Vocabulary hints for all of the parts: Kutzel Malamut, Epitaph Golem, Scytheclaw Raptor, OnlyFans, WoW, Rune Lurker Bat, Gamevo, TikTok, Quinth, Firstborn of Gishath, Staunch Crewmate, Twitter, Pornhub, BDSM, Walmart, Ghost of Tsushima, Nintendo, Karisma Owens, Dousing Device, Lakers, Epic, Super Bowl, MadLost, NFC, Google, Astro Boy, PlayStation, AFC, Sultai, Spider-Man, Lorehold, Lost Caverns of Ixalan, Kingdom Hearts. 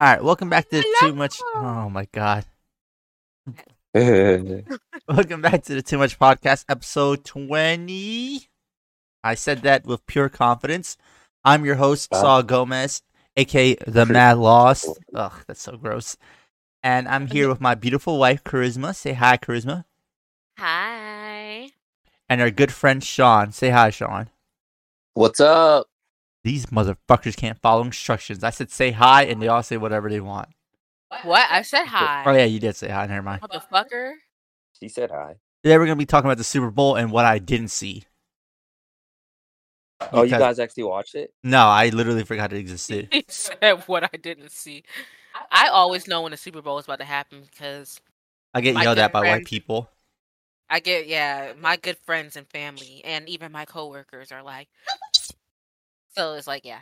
All right, welcome back to Too Much. Oh my god! Welcome back to the 2Much Podcast, episode 20. I said that with pure confidence. I'm your host, Saul Gomez, aka the MadLost. Ugh, that's so gross. And I'm here with my beautiful wife, Karisma. Say hi, Karisma. Hi. And our good friend Sean. Say hi, Sean. What's up? These motherfuckers can't follow instructions. I said say hi, and they all say whatever they want. What? I said hi. Oh, yeah, you did say hi. Never mind. Motherfucker. She said hi. Today we're going to be talking about the Super Bowl and what I didn't see. Oh, you guys actually watched it? No, I literally forgot it existed. He said what I didn't see. I always know when the Super Bowl is about to happen because... I get yelled at by white people. I get, yeah, my good friends and family and even my coworkers are like... So it's like, yeah.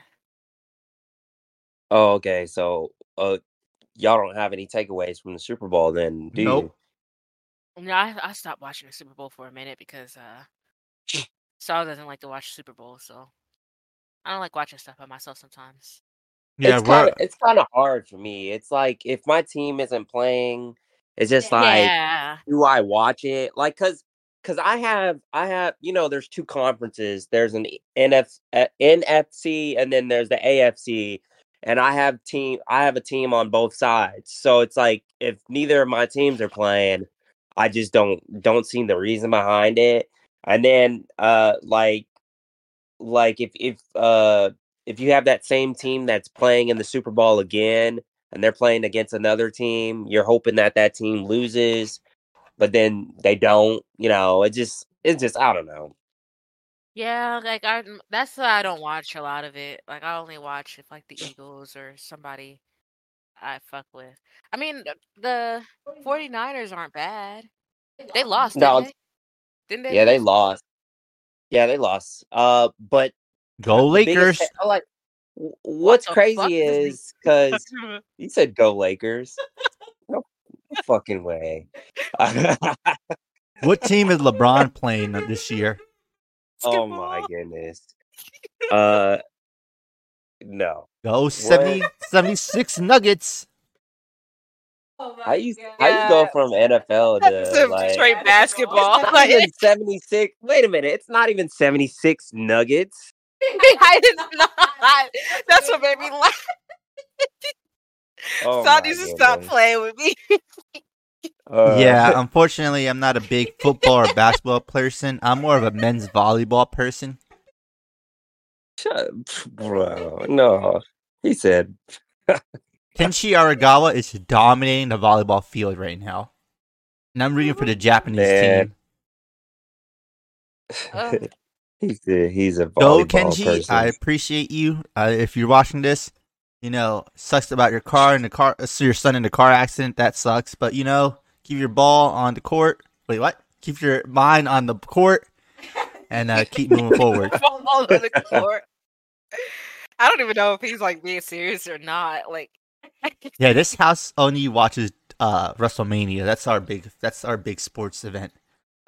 Oh, okay. So, y'all don't have any takeaways from the Super Bowl then, do you? No, I stopped watching the Super Bowl for a minute because Saul doesn't like to watch Super Bowl, so I don't like watching stuff by myself sometimes. Yeah, it's kind of hard for me. It's like, if my team isn't playing, it's just like, do I watch it? Like, because I have, you know, there's two conferences. There's an NFC, and then there's the AFC. And I have a team on both sides. So it's like, if neither of my teams are playing, I just don't see the reason behind it. And then, like if you have that same team that's playing in the Super Bowl again, and they're playing against another team, you're hoping that team loses. But then they don't, you know, it's just, I don't know. Yeah, like, that's why I don't watch a lot of it. Like, I only watch if, like, the Eagles or somebody I fuck with. I mean, the 49ers aren't bad. They lost, didn't they? Yeah, they lost. Yeah, they lost. But... Go Lakers! Like, what's crazy is, because... You said go Lakers. No fucking way. What team is LeBron playing this year? Oh my goodness. No. Go 76 Nuggets. Oh my how you go from NFL to like, straight basketball? It's not even 76. Wait a minute, it's not even 76 Nuggets. I did not. That's what made me laugh. Oh, Saul needs to stop playing with me. Yeah, unfortunately, I'm not a big football or basketball person. I'm more of a men's volleyball person. Bro, no, he said. Tenchi Aragawa is dominating the volleyball field right now, and I'm rooting for the Japanese team. He's a volleyball person. I appreciate you. If you're watching this, you know, sucks about your your son in the car accident. That sucks. But, you know, keep your ball on the court. Wait, what? Keep your mind on the court and keep moving forward. Ball on the court. I don't even know if he's, like, being serious or not. Like, yeah, this house only watches WrestleMania. That's our big sports event.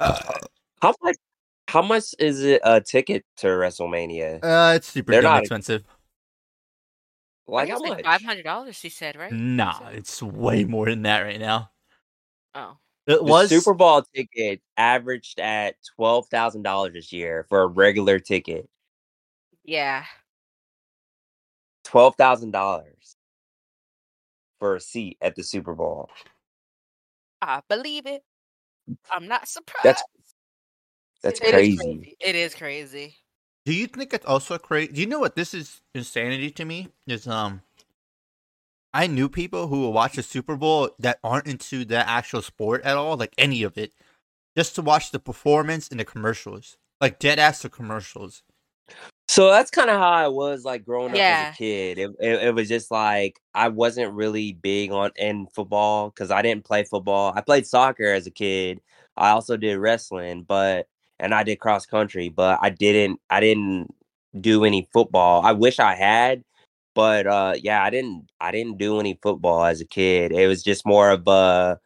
How much is it a ticket to WrestleMania? It's super expensive. Like how much? $500, she said, right? Nah, it's way more than that right now. Oh. The Super Bowl ticket averaged at $12,000 this year for a regular ticket. Yeah. $12,000 for a seat at the Super Bowl. I believe it. I'm not surprised. That's crazy. It is crazy. Do you think it's also crazy? Do you know what? This is insanity to me. Is I knew people who will watch the Super Bowl that aren't into the actual sport at all, like any of it, just to watch the performance and the commercials, like dead ass the commercials. So that's kind of how I was like growing up as a kid. It was just like I wasn't really big in football because I didn't play football. I played soccer as a kid. I also did wrestling, and I did cross country, but I didn't do any football. I wish I had, but I didn't do any football as a kid. It was just more of a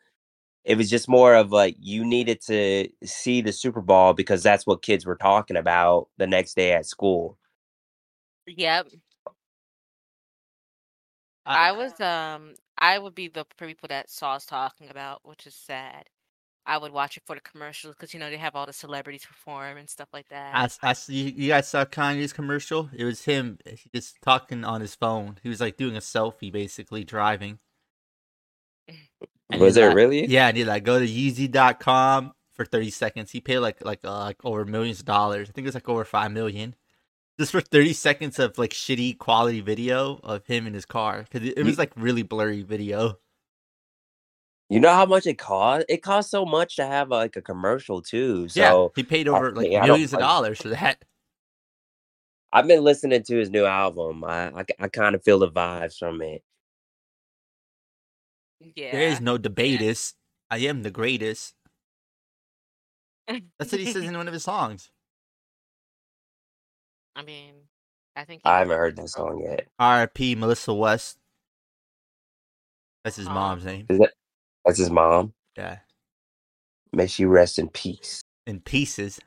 you needed to see the Super Bowl because that's what kids were talking about the next day at school. Yep. I would be the people that Saul's talking about, which is sad. I would watch it for the commercials because, you know, they have all the celebrities perform and stuff like that. You guys saw Kanye's commercial? It was him just talking on his phone. He was like doing a selfie, basically driving. And was it really? Yeah, and he like go to Yeezy.com for 30 seconds. He paid like over millions of dollars. I think it was like over $5 million. Just for 30 seconds of like shitty quality video of him in his car. Because it was like really blurry video. You know how much it cost? It cost so much to have like a commercial too. So yeah, he paid over millions of dollars for that. I've been listening to his new album. I kind of feel the vibes from it. Yeah, there is no debatist. I am the greatest. That's what he says in one of his songs. I mean, I think I haven't heard that song yet. R.I.P. Melissa West. That's his mom's name. That's his mom. Yeah. May she rest in peace. In pieces.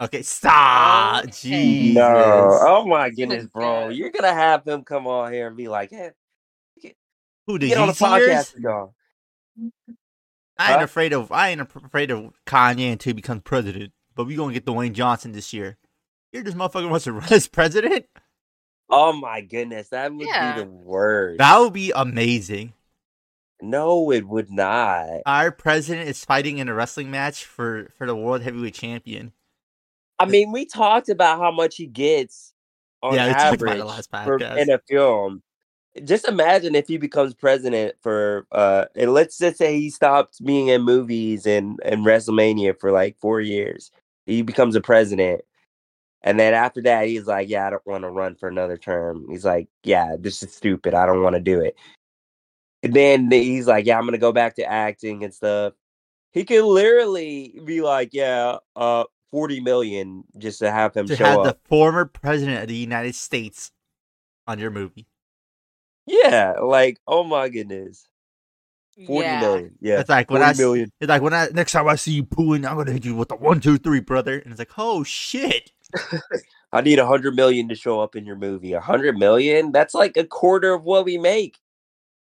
Okay, stop. Jeez. No. Oh my goodness, bro. You're gonna have them come on here and be like, "Hey, who did you on the podcast, y'all?" I ain't afraid of Kanye until he becomes president. But we gonna get Dwayne Johnson this year. Here, this motherfucker wants to run as president. Oh my goodness, that would be the worst. That would be amazing. No, it would not. Our president is fighting in a wrestling match for the world heavyweight champion. I mean, we talked about how much he gets on average in a film. Just imagine if he becomes president for, and let's just say he stopped being in movies and WrestleMania for like 4 years. He becomes a president. And then after that, he's like, yeah, I don't want to run for another term. He's like, yeah, this is stupid. I don't want to do it. And then he's like, yeah, I'm going to go back to acting and stuff. He could literally be like, yeah, $40 million just to have him show up. To have the former president of the United States on your movie. Yeah, like, oh my goodness. $40 million. Yeah, it's like when I next time I see you pooing, I'm going to hit you with a 1, 2, 3, brother. And it's like, oh, shit. I need $100 million to show up in your movie. $100 million? That's like a quarter of what we make.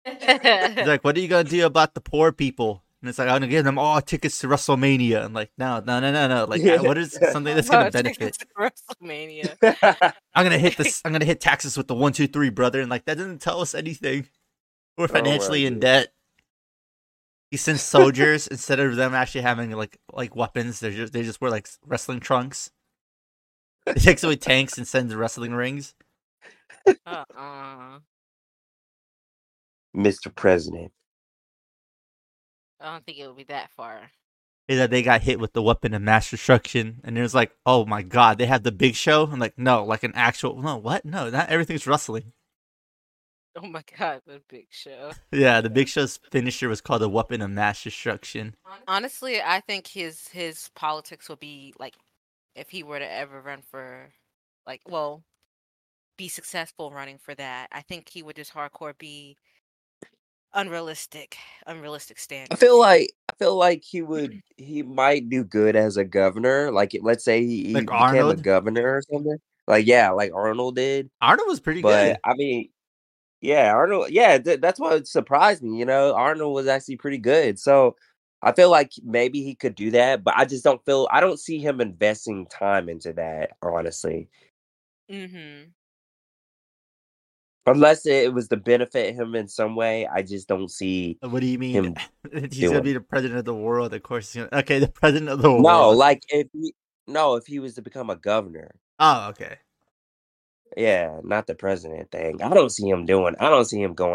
He's like, what are you gonna do about the poor people? And it's like, I'm gonna give them all tickets to WrestleMania. I'm like, no. Like, what is something that's gonna benefit WrestleMania? I'm gonna hit taxes with the 1, 2, 3, brother. And like, that doesn't tell us anything. We're financially in debt. He sends soldiers instead of them actually having like weapons. They just wear like wrestling trunks. He takes away tanks and sends wrestling rings. Mr. President. I don't think it would be that far. Is that they got hit with the weapon of mass destruction, and it was like, oh my god, they had the Big Show? I'm like, no, like an actual... No, what? No, not everything's wrestling. Oh my god, the Big Show. Yeah, the Big Show's finisher was called the weapon of mass destruction. Honestly, I think his politics would be, like, if he were to ever run for, like, well, be successful running for that, I think he would just hardcore be... unrealistic standards. I feel like he might do good as a governor. Like, let's say he became a governor or something. Like, yeah, like Arnold did. Arnold was pretty good. I mean, yeah, Arnold. Yeah, that's what surprised me. You know, Arnold was actually pretty good. So I feel like maybe he could do that, but I just don't feel. I don't see him investing time into that, honestly. Mm-hmm. Unless it was to benefit him in some way, I just don't see. What do you mean? He's going to be the president of the world, of course. Okay, the president of the world. No, like if he was to become a governor. Oh, okay. Yeah, not the president thing. I don't see him going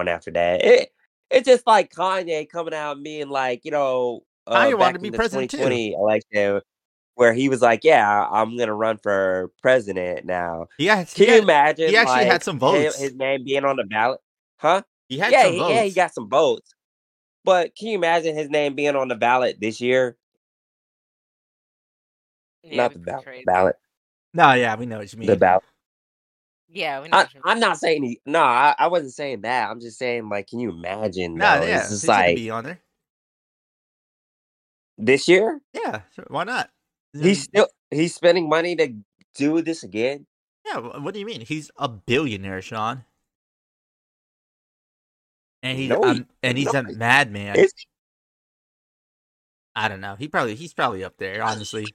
after that. It's just like Kanye coming out and being like, you know, I back to be in the president 2020 election, where he was like, yeah, I'm going to run for president now. Yeah, can you imagine? He actually had some votes. His name being on the ballot. Huh? He had some votes. Yeah, he got some votes. But can you imagine his name being on the ballot this year? Yeah, not the ballot. No, yeah, we know what you mean. The ballot. Yeah, we know what you mean. I'm not saying he... No, I wasn't saying that. I'm just saying, like, can you imagine? No, yeah. It's just like... Be on there. This year? Yeah, sure. Why not? He's spending money to do this again? Yeah, what do you mean? He's a billionaire, Sean. And he's a madman. I don't know. He's probably up there, honestly.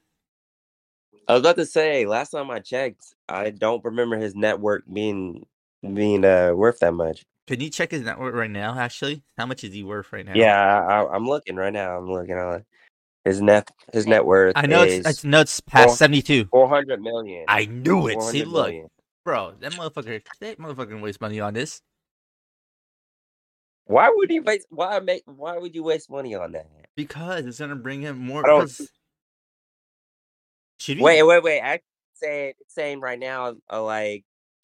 I was about to say, last time I checked, I don't remember his network being worth that much. Can you check his network right now? Actually, how much is he worth right now? Yeah, I'm looking right now. I'm looking at his net worth. I know it's past 72. 400 million. I knew it. See, look, bro, that motherfucker waste money on this. Why would you waste money on that? Because it's gonna bring him more. Wait. I say it's saying right now,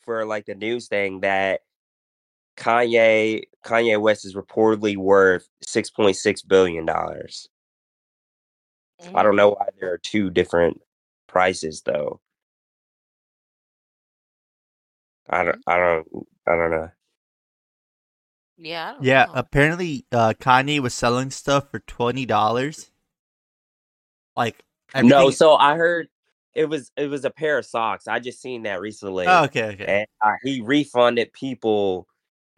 for the news thing that Kanye West is reportedly worth $6.6 billion. Mm-hmm. I don't know why there are two different prices though. I don't know. Yeah. I don't know. Apparently, Kanye was selling stuff for $20. Like everything... No, so I heard it was a pair of socks. I just seen that recently. Oh, okay. And he refunded people.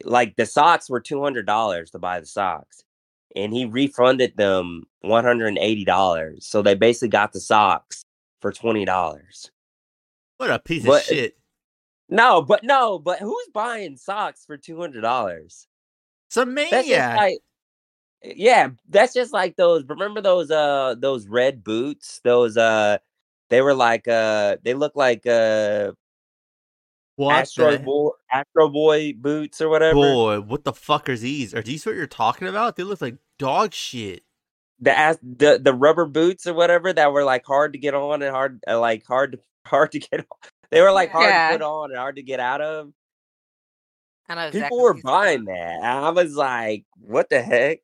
Like the socks were $200 to buy the socks, and he refunded them $180. So they basically got the socks for $20. What a piece of shit! No, but who's buying socks for $200? Some maniac. That's just like those. Remember those red boots? Those they were like they look like Astro Boy boots or whatever. Boy, what the fuck are these? Are these what you're talking about? They look like dog shit. The rubber boots or whatever that were like hard to get on and hard to get on. They were like hard to put on and hard to get out of. People were buying that. I was like, what the heck?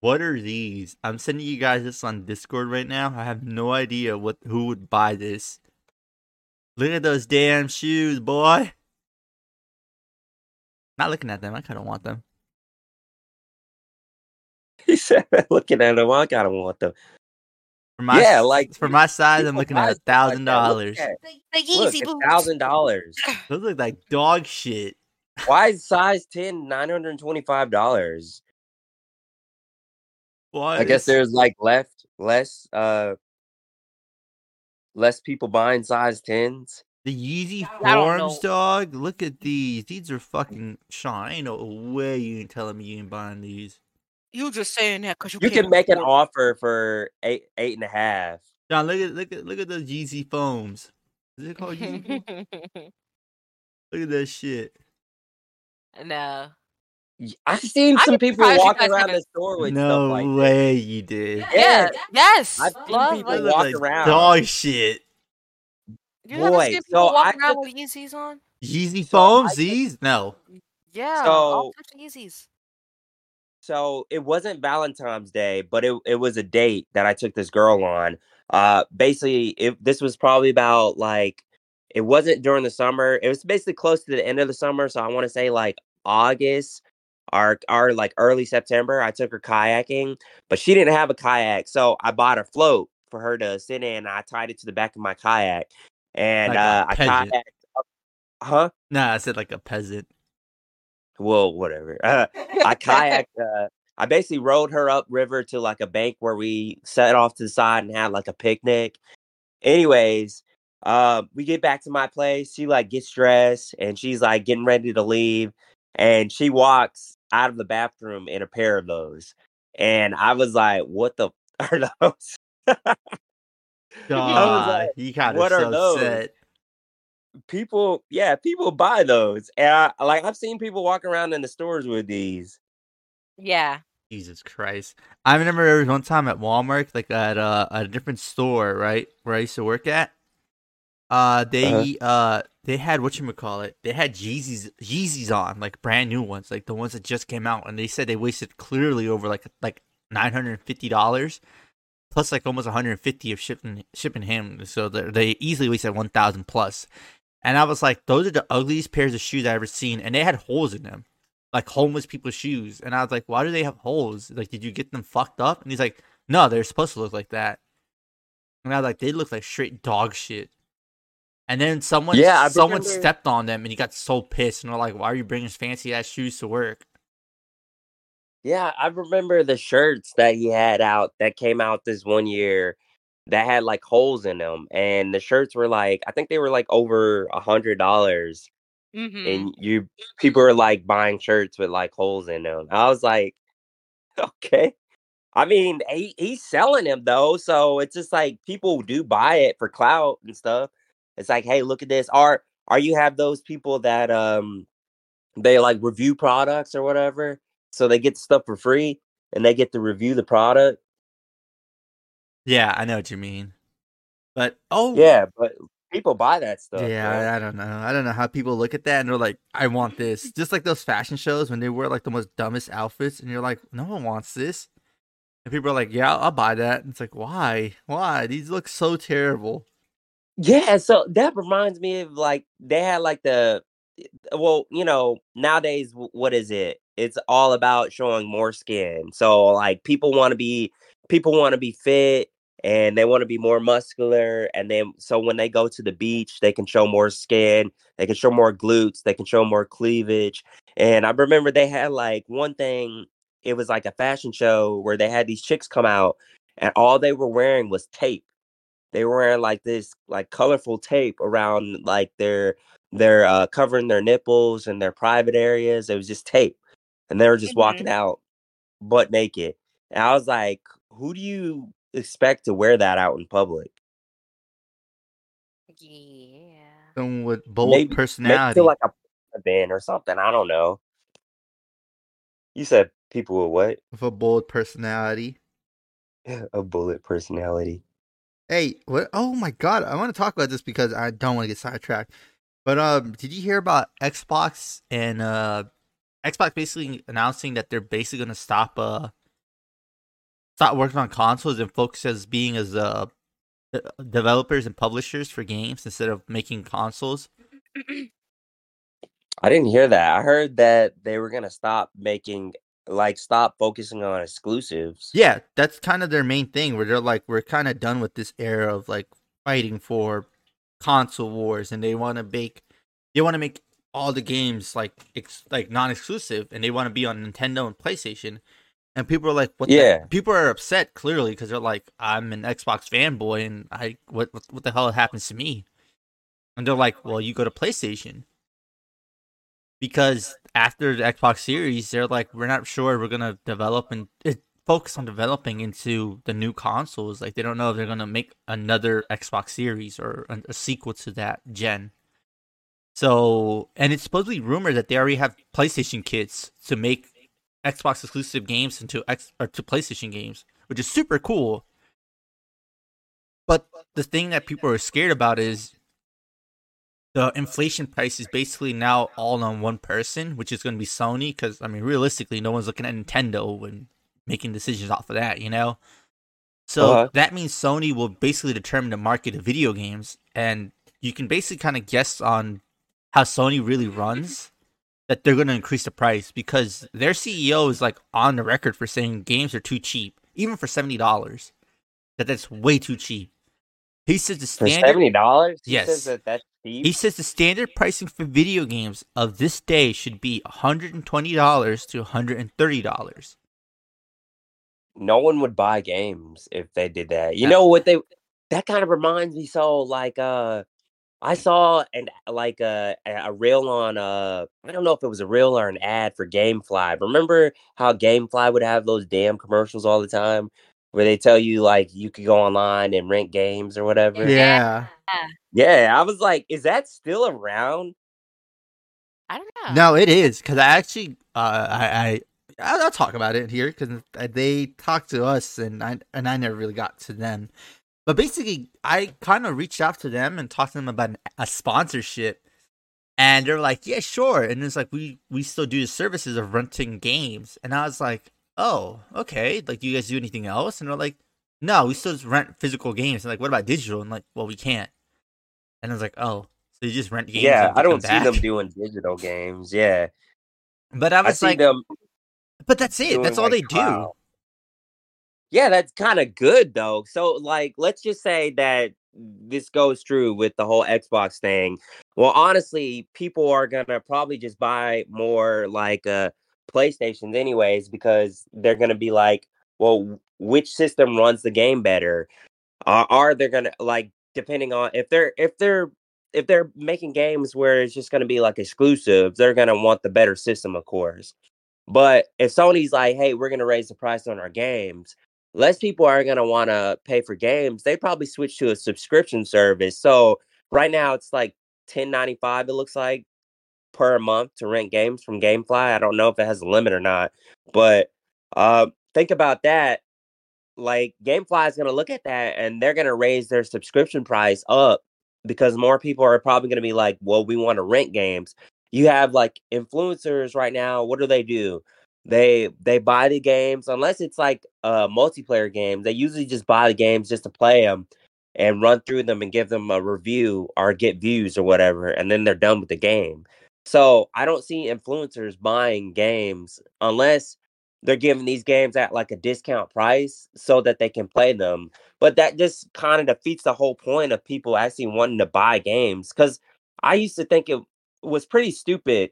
What are these? I'm sending you guys this on Discord right now. I have no idea who would buy this. Look at those damn shoes, boy. Not looking at them. I kind of want them. He said, looking at them, I kind of want them. For my size, I'm looking at $1,000. Like easy boots. $1,000. Those look like dog shit. Why is size 10 $925? What? I guess there's less people buying size 10s. The Yeezy Forms, dog. Look at these. These are fucking... Sean, ain't no way you ain't telling me you ain't buying these. You just saying that because you can make an offer for $8.5. Sean, look at those Yeezy Foams. Is it called Yeezy Foams? Look at that shit. No. I've seen some people walking around the store with stuff like that. No way you did. Yeah. Yes. I've seen people walk around. Dog shit. You haven't seen people walking around with Yeezys on? Yeezy foams? These? No. Yeah. All types of Yeezys. So it wasn't Valentine's Day, but it was a date that I took this girl on. Basically, this was probably about it wasn't during the summer. It was basically close to the end of the summer. So I want to say August. Our early September, I took her kayaking, but she didn't have a kayak, so I bought a float for her to sit in. I tied it to the back of my kayak, and I kayaked. Huh? Nah, I said like a peasant. Well, whatever. I kayaked. I basically rode her up river to a bank where we set off to the side and had a picnic. Anyways, we get back to my place. She gets dressed and she's getting ready to leave. And she walks out of the bathroom in a pair of those. And I was like, what the f- are those? He kind of upset. People buy those. And I've seen people walk around in the stores with these. Yeah. Jesus Christ. I remember there was one time at Walmart, at a different store, right? Where I used to work at. They had whatchamacallit. They had Yeezys on, brand new ones, the ones that just came out, and they said they wasted clearly over $950 plus almost $150 of shipping handling. So they easily wasted $1,000 plus. And I was like, those are the ugliest pairs of shoes I ever seen, and they had holes in them, like homeless people's shoes. And I was like, why do they have holes? Did you get them fucked up? And he's like, no, they're supposed to look like that. And I was like, they look like straight dog shit. And then someone stepped on them, and he got so pissed. And they're like, why are you bringing fancy-ass shoes to work? Yeah, I remember the shirts that he had out that came out this one year that had like holes in them, and the shirts were like, I think they were like over $100, and you people were like buying shirts with like holes in them. I was like, okay. I mean, he's selling them though, so it's just like people do buy it for clout and stuff. It's like, hey, look at this. Are you have those people that they like review products or whatever, so they get stuff for free and they get to review the product. Yeah, I know what you mean. But yeah, but people buy that stuff. Yeah, right? I don't know. I don't know how people look at that and they're like, I want this. Just like those fashion shows when they wear like the most dumbest outfits and you're like, no one wants this. And people are like, yeah, I'll buy that. And it's like, why? Why? These look so terrible. Yeah, so that reminds me of like they had like the nowadays, what is it? It's all about showing more skin. So like people want to be fit and they want to be more muscular. And then so when they go to the beach, they can show more skin. They can show more glutes. They can show more cleavage. And I remember they had like one thing. It was like a fashion show where they had these chicks come out and all they were wearing was tape. They were wearing like this like colorful tape around like they're covering their nipples and their private areas. It was just tape. And they were just walking out butt naked. And I was like, who do you expect to wear that out in public? Yeah. Someone with bold personality. Maybe feel like a band or something. I don't know. You said people with what? With a bold personality. A bullet personality. Hey, what? Oh my God. I want to talk about this because I don't want to get sidetracked. But did you hear about Xbox and Xbox basically announcing that they're basically going to stop working on consoles and focus as being as developers and publishers for games instead of making consoles? I didn't hear that. I heard that they were going to stop focusing on exclusives. Yeah, that's kind of their main thing where they're like, we're kind of done with this era of like fighting for console wars, and they want to make all the games like non-exclusive, and they want to be on Nintendo and PlayStation. And people are like, what? Yeah, people are upset clearly because they're like, I'm an Xbox fanboy, and I what the hell happens to me? And they're like, well, you go to PlayStation because after the Xbox Series, they're like, we're not sure we're gonna develop and focus on developing into the new consoles. Like they don't know if they're gonna make another Xbox Series or a sequel to that gen. So, and it's supposedly rumored that they already have PlayStation kits to make Xbox exclusive games into PlayStation games, which is super cool. But the thing that people are scared about is the inflation price is basically now all on one person, which is going to be Sony, because, I mean, realistically, no one's looking at Nintendo when making decisions off of that, you know? So that means Sony will basically determine the market of video games, and you can basically kind of guess on how Sony really runs, that they're going to increase the price because their CEO is like on the record for saying games are too cheap, even for $70. That's way too cheap. He says the standard for $70. Yes, he says that's cheap. He says the standard pricing for video games of this day should be $120 to $130. No one would buy games if they did that. You know what they? That kind of reminds me. So like, I saw a reel on I don't know if it was a reel or an ad for GameFly. Remember how GameFly would have those damn commercials all the time where they tell you like you could go online and rent games or whatever? Yeah. Yeah, I was like, is that still around? I don't know. No, it is, because I actually I'll talk about it here because they talked to us and I never really got to them. But basically, I kind of reached out to them and talked to them about a sponsorship. And they're like, yeah, sure. And it's like, we still do the services of renting games. And I was like, oh, okay. Like, do you guys do anything else? And they're like, no, we still just rent physical games. And like, what about digital? And like, well, we can't. And I was like, oh, so you just rent games? Yeah, I don't see them doing digital games. Yeah. But I was like, but that's it. That's all they do. Yeah, that's kind of good, though. So, like, let's just say that this goes through with the whole Xbox thing. Well, honestly, people are going to probably just buy more, like, PlayStations anyways, because they're going to be like, well, which system runs the game better? Are they going to, like, depending on if they're making games where it's just going to be like exclusives, they're going to want the better system, of course. But if Sony's like, hey, we're going to raise the price on our games, less people are going to want to pay for games. They probably switch to a subscription service. So right now it's like $10.95, it looks like, per month to rent games from GameFly. I don't know if it has a limit or not, but think about that. Like, GameFly is going to look at that and they're going to raise their subscription price up because more people are probably going to be like, well, we want to rent games. You have like influencers right now. What do? They buy the games, unless it's like multiplayer games. They usually just buy the games just to play them and run through them and give them a review or get views or whatever. And then they're done with the game. So I don't see influencers buying games unless they're giving these games at like a discount price so that they can play them. But that just kind of defeats the whole point of people actually wanting to buy games. Because I used to think it was pretty stupid.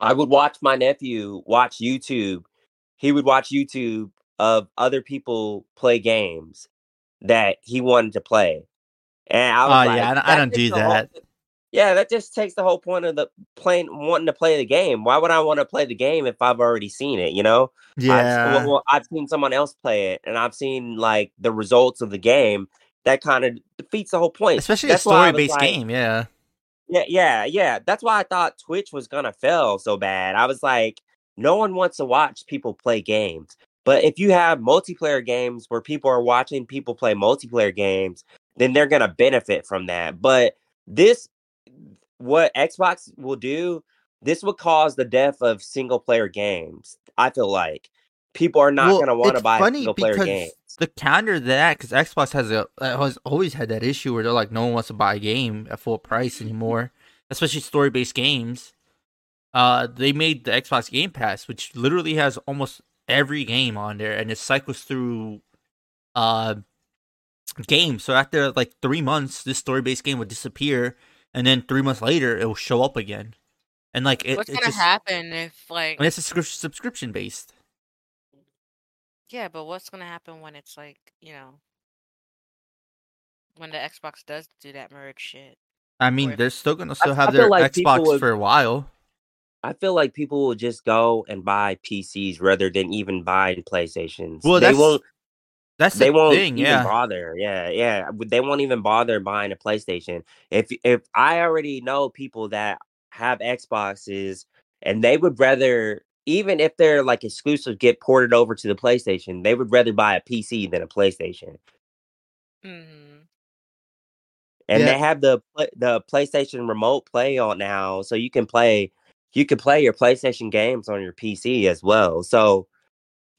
I would watch my nephew watch YouTube. He would watch YouTube of other people play games that he wanted to play. And I was I don't do that. That just takes the whole point of the wanting to play the game. Why would I want to play the game if I've already seen it, you know? Yeah. I've seen someone else play it, and I've seen like the results of the game. That kind of defeats the whole point. Especially a story-based game, Yeah. That's why I thought Twitch was going to fail so bad. I was like, no one wants to watch people play games. But if you have multiplayer games where people are watching people play multiplayer games, then they're going to benefit from that. But this, what Xbox will do, this will cause the death of single-player games. I feel like people are not going to want to buy single-player games. The counter to that, because Xbox has always had that issue where they're like, no one wants to buy a game at full price anymore, especially story-based games. They made the Xbox Game Pass, which literally has almost every game on there, and it cycles through games. So after like 3 months, this story-based game would disappear, and then 3 months later, it will show up again. And like, what's going to happen if like... And it's subscription-based. Yeah, but what's going to happen when it's like, you know, when the Xbox does do that merge shit? I mean, they're still going to have their Xbox for a while. I feel like people will just go and buy PCs rather than even buy PlayStations. Well, they won't even bother. Yeah. They won't even bother buying a PlayStation. If I already know people that have Xboxes and they would rather... Even if they're like exclusive, get ported over to the PlayStation, they would rather buy a PC than a PlayStation. Mm-hmm. And they have the PlayStation Remote Play on now, so you can play your PlayStation games on your PC as well. So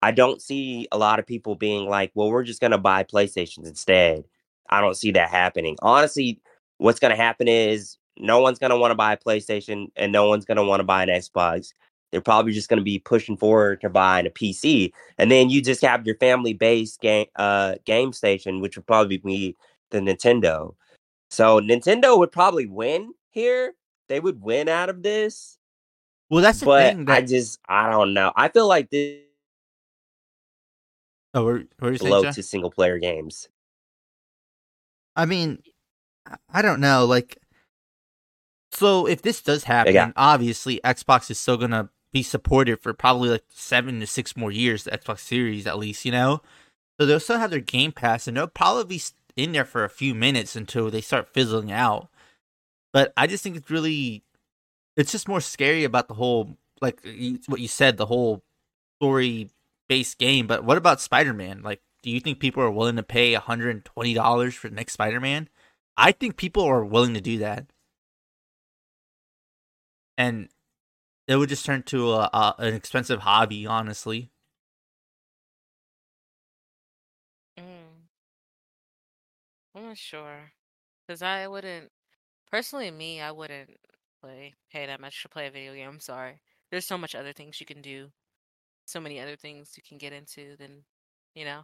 I don't see a lot of people being like, "Well, we're just gonna buy PlayStations instead." I don't see that happening. Honestly, what's gonna happen is no one's gonna want to buy a PlayStation, and no one's gonna want to buy an Xbox. They're probably just going to be pushing forward to buying a PC. And then you just have your family-based game station, which would probably be the Nintendo. So Nintendo would probably win here. They would win out of this. Well, that's the thing. I don't know. I feel like this... Oh, what are you saying, John? Below to single-player games. I mean, I don't know. Like, so if this does happen, obviously Xbox is still going to be supported for probably like 7 to 6 more years, the Xbox Series at least, you know? So they'll still have their Game Pass, and they'll probably be in there for a few minutes until they start fizzling out. But I just think it's just more scary about the whole, like what you said, the whole story-based game. But what about Spider-Man? Like, do you think people are willing to pay $120 for the next Spider-Man? I think people are willing to do that. And it would just turn to an expensive hobby, honestly. I'm not sure. Because I wouldn't... Personally, I wouldn't pay that much to play a video game. I'm sorry. There's so much other things you can do. So many other things you can get into than, you know?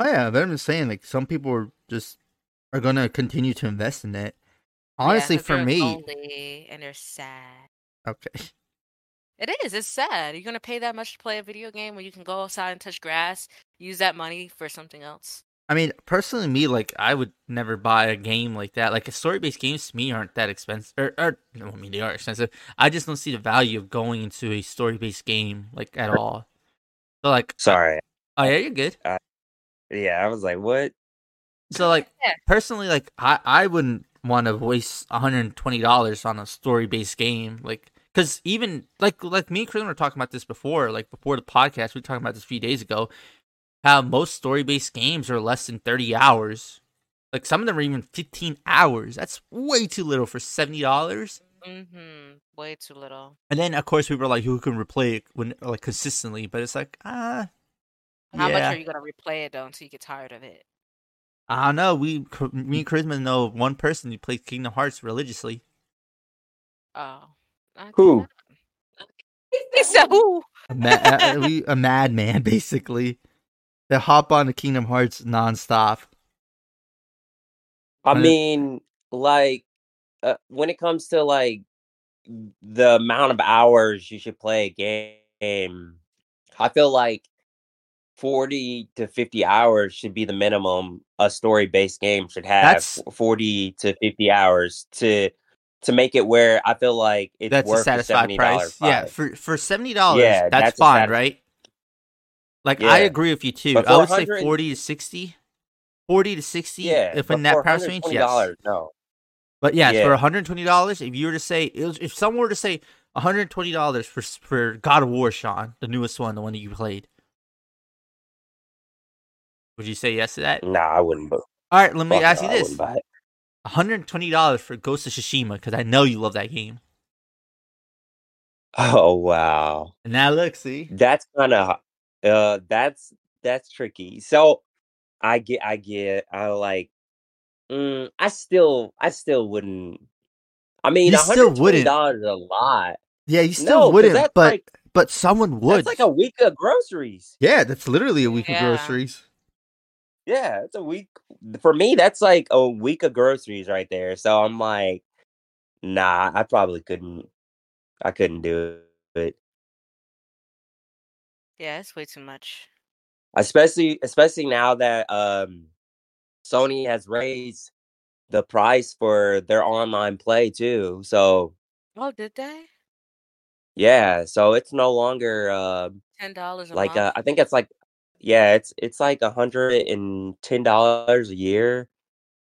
Oh, yeah. But I'm just saying, like, some people are going to continue to invest in that. Honestly, for me... Lonely and they're sad. Okay. It is. It's sad. You're going to pay that much to play a video game when you can go outside and touch grass, use that money for something else. I mean, personally, me, like, I would never buy a game like that. Like, story-based games, to me, aren't that expensive. Or, I mean, they are expensive. I just don't see the value of going into a story-based game, like, at all. So, like... Sorry. Oh, yeah, you're good. Yeah, I was like, what? So, like, personally, like, I wouldn't want to waste $120 on a story-based game. Like, because even, like me and Chris were talking about this before. Like, before the podcast, we were talking about this a few days ago. How most story-based games are less than 30 hours. Like, some of them are even 15 hours. That's way too little for $70. Mm-hmm. Way too little. And then, of course, we were like, who can replay it when, like, consistently? But it's like, How much are you going to replay it, though, until you get tired of it? I don't know. Me and Karisma know one person who plays Kingdom Hearts religiously. Oh. Who? It's a who? A madman, basically. They hop on to Kingdom Hearts nonstop. I mean, like, when it comes to, like, the amount of hours you should play a game, I feel like 40 to 50 hours should be the minimum a story-based game should have. That's 40 to 50 hours to make it where I feel like it's worth a satisfied price. Yeah, for $70, yeah, that's fine, right? Like, yeah. I agree with you, too. I would say 40 to 60. 40 to 60, yeah, if in that price range, yes. No. But, yes, for $120, if you were to say, if someone were to say $120 for God of War, Sean, the newest one, the one that you played, would you say yes to that? Nah, I wouldn't. All right, let me ask you this. $120 for Ghost of Tsushima, because I know you love that game. Oh, wow. And now look, see? That's kind of... that's tricky. So I still wouldn't. I mean, $120 a lot. Yeah, you still wouldn't. But like, but someone would. It's like a week of groceries. Yeah, that's literally a week of groceries. Yeah, it's a week for me. That's like a week of groceries right there. So I'm like, nah, I probably couldn't. I couldn't do it. Yeah, it's way too much. Especially now that Sony has raised the price for their online play too. So, oh, did they? Yeah, so it's no longer $10 a like month. I think it's like it's like $110 a year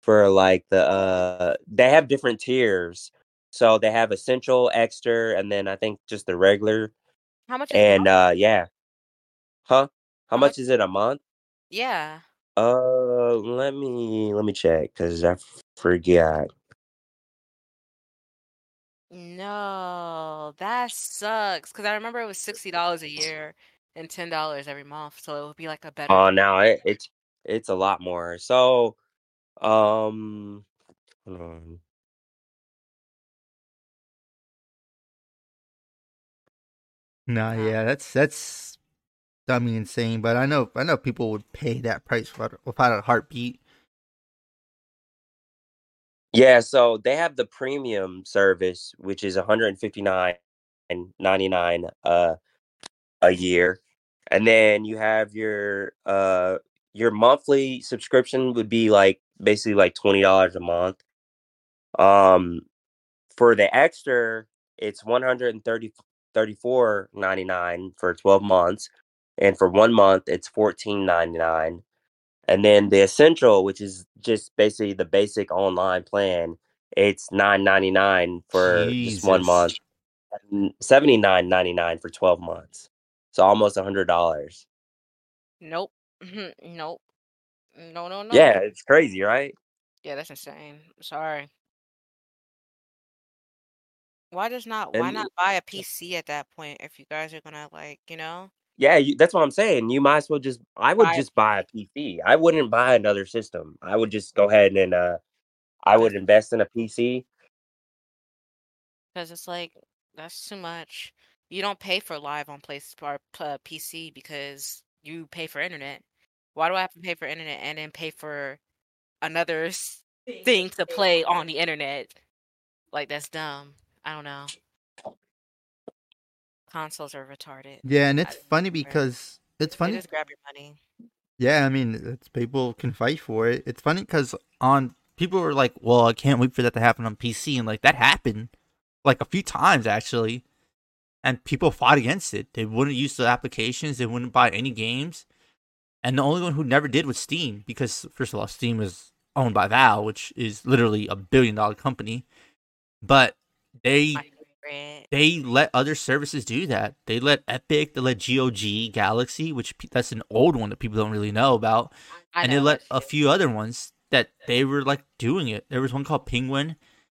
for like the they have different tiers. So they have essential, extra, and then I think just the regular. How much? And yeah. Huh? How much is it a month? Yeah. Let me check because I forgot. No, that sucks. Because I remember it was $60 a year and $10 every month, so it would be like a better. Oh, no, it's a lot more. So, hold on. No, yeah, that's. Dummy insane, but I know people would pay that price without a heartbeat. Yeah, so they have the premium service, which is $159.99 a year, and then you have your monthly subscription would be like basically like $20 a month. For the extra, it's $134.99 for 12 months. And for 1 month, it's $14.99. And then the essential, which is just basically the basic online plan, it's $9.99 for just 1 month, $79.99 for 12 months. So almost $100. Nope. Nope. No. Yeah, it's crazy, right? Yeah, that's insane. Sorry. Why not buy a PC at that point if you guys are gonna ? Yeah, that's what I'm saying. You might as well just buy a PC. I wouldn't buy another system. I would just go ahead and I would invest in a PC. Because it's like, that's too much. You don't pay for live on PC because you pay for internet. Why do I have to pay for internet and then pay for another thing to play on the internet? Like, that's dumb. I don't know. Consoles are retarded. Yeah, and it's funny because it's funny. They just grab your money. Yeah, I mean, it's, people can fight for it. It's funny because on people are like, "Well, I can't wait for that to happen on PC," and like that happened like a few times actually, and people fought against it. They wouldn't use the applications. They wouldn't buy any games, and the only one who never did was Steam because first of all, Steam is owned by Valve, which is literally a $1 billion company, but they. They let other services do that. They let Epic, they let GOG, Galaxy, which that's an old one that people don't really know about. And they let a few other ones that they were like doing it. There was one called Penguin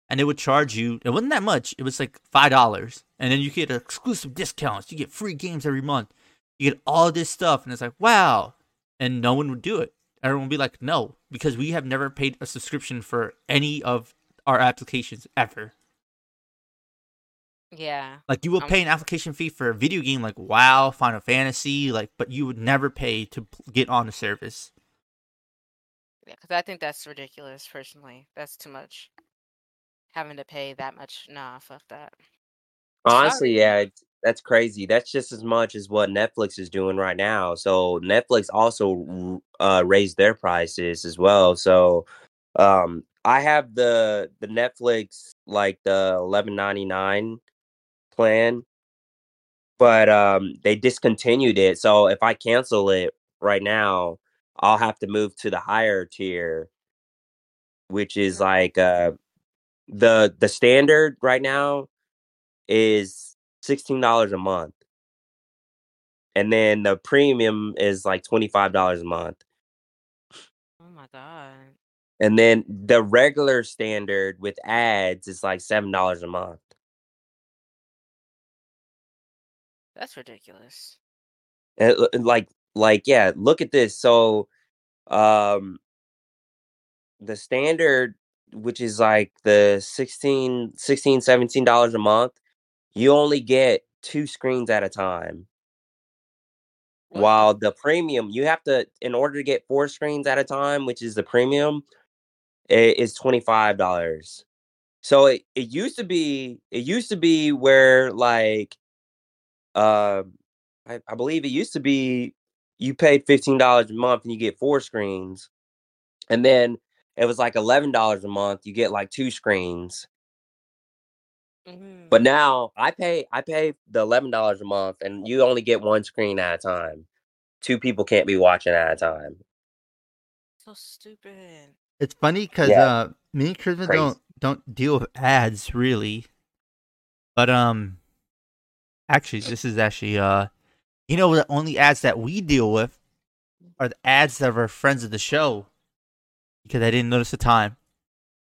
and they would charge you. It wasn't that much. It was like $5. And then you get exclusive discounts. You get free games every month. You get all this stuff. And it's like, wow. And no one would do it. Everyone would be like, no, because we have never paid a subscription for any of our applications ever. Yeah. Like you will pay an application fee for a video game like WoW, Final Fantasy, like, but you would never pay to get on the service. Yeah, because I think that's ridiculous, personally. That's too much. Having to pay that much. Nah, fuck that. Honestly, yeah, that's crazy. That's just as much as what Netflix is doing right now. So Netflix also raised their prices as well. So I have the Netflix, like the $11.99. plan, but they discontinued it, so if I cancel it right now I'll have to move to the higher tier, which is like the standard right now is $16 a month, and then the premium is like $25 a month. Oh my god. And then the regular standard with ads is like $7 a month. That's ridiculous. Like, yeah, look at this. So, the standard, which is like the $17 a month, you only get 2 screens at a time. What? While the premium, you have to, in order to get 4 screens at a time, which is the premium, it is $25. So it used to be where like, I believe it used to be you paid $15 a month and you get 4 screens, and then it was like $11 a month you get like 2 screens. Mm-hmm. But now I pay the $11 a month and you only get 1 screen at a time. 2 people can't be watching at a time. So stupid. It's funny because me and Karisma don't deal with ads really, but actually, this is actually, the only ads that we deal with are the ads that are friends of the show, because I didn't notice the time.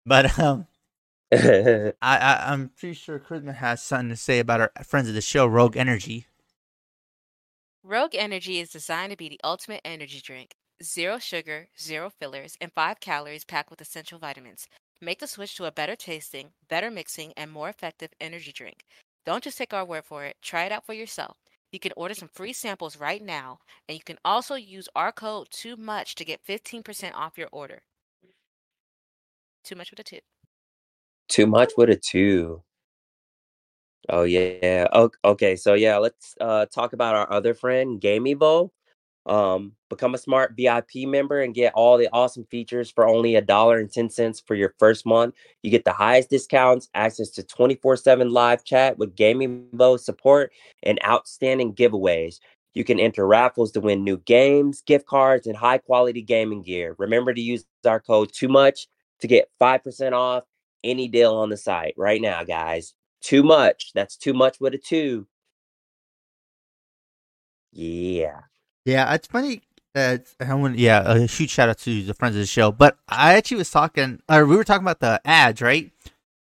But I'm pretty sure Karisma has something to say about our friends of the show, Rogue Energy. Rogue Energy is designed to be the ultimate energy drink. 0 sugar, 0 fillers, and 5 calories packed with essential vitamins. Make the switch to a better tasting, better mixing, and more effective energy drink. Don't just take our word for it. Try it out for yourself. You can order some free samples right now, and you can also use our code 2Much to get 15% off your order. 2Much with a 2. 2Much with a 2. Oh yeah. Okay. So yeah, let's talk about our other friend, Gamevo. Become a smart VIP member and get all the awesome features for only $1.10 for your first month. You get the highest discounts, access to 24/7 live chat with Gamevo support, and outstanding giveaways. You can enter raffles to win new games, gift cards, and high-quality gaming gear. Remember to use our code 2Much to get 5% off any deal on the site right now, guys. 2Much. That's 2Much with a 2. Yeah. Yeah, it's funny. A huge shout out to the friends of the show. But I actually was we were talking about the ads, right?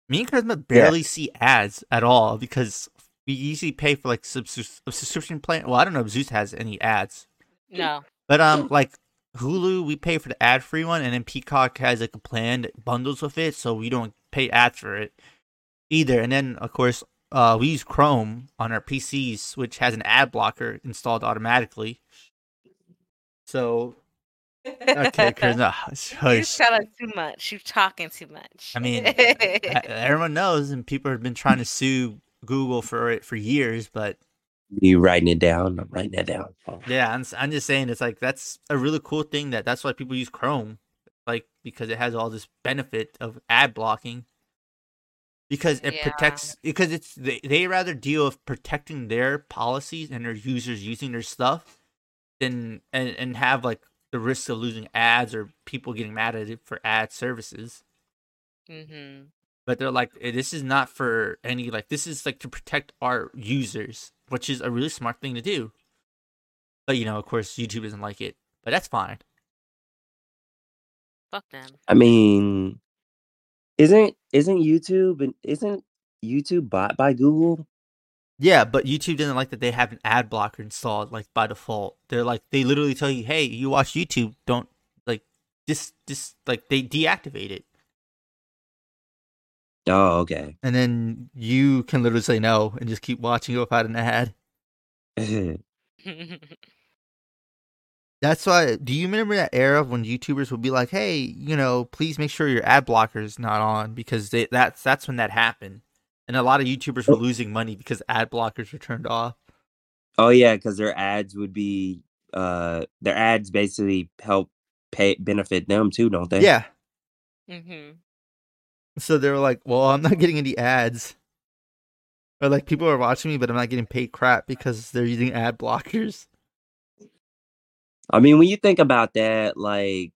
Me and Karisma barely see ads at all because we usually pay for like subscription plan. Well, I don't know if Zeus has any ads. No. But like Hulu, we pay for the ad free one, and then Peacock has like a plan that bundles with it, so we don't pay ads for it either. And then of course, we use Chrome on our PCs, which has an ad blocker installed automatically. So, okay, Karisma, you're telling too much. You're talking too much. I mean, everyone knows, and people have been trying to sue Google for it for years, but You writing it down? I'm writing that down. Yeah, I'm just saying it's like that's a really cool thing that's why people use Chrome, like because it has all this benefit of ad blocking. Because it protects, because it's they rather deal with protecting their policies and their users using their stuff than and have like the risk of losing ads or people getting mad at it for ad services. Mm-hmm. But they're like, this is not for any like this is like to protect our users, which is a really smart thing to do. But you know, of course, YouTube doesn't like it, but that's fine. Fuck them. I mean. Isn't YouTube bought by Google? Yeah, but YouTube doesn't like that they have an ad blocker installed like by default. They're like they literally tell you, "Hey, you watch YouTube, don't like this like they deactivate it." Oh, okay. And then you can literally say no and just keep watching without an ad. That's why, do you remember that era when YouTubers would be like, hey, you know, please make sure your ad blocker is not on because that's when that happened. And a lot of YouTubers were losing money because ad blockers were turned off. Oh, yeah, because their ads would be, their ads basically help benefit them too, don't they? Yeah. Mm-hmm. So they were like, well, I'm not getting any ads. Or like, people are watching me, but I'm not getting paid crap because they're using ad blockers. I mean, when you think about that, like,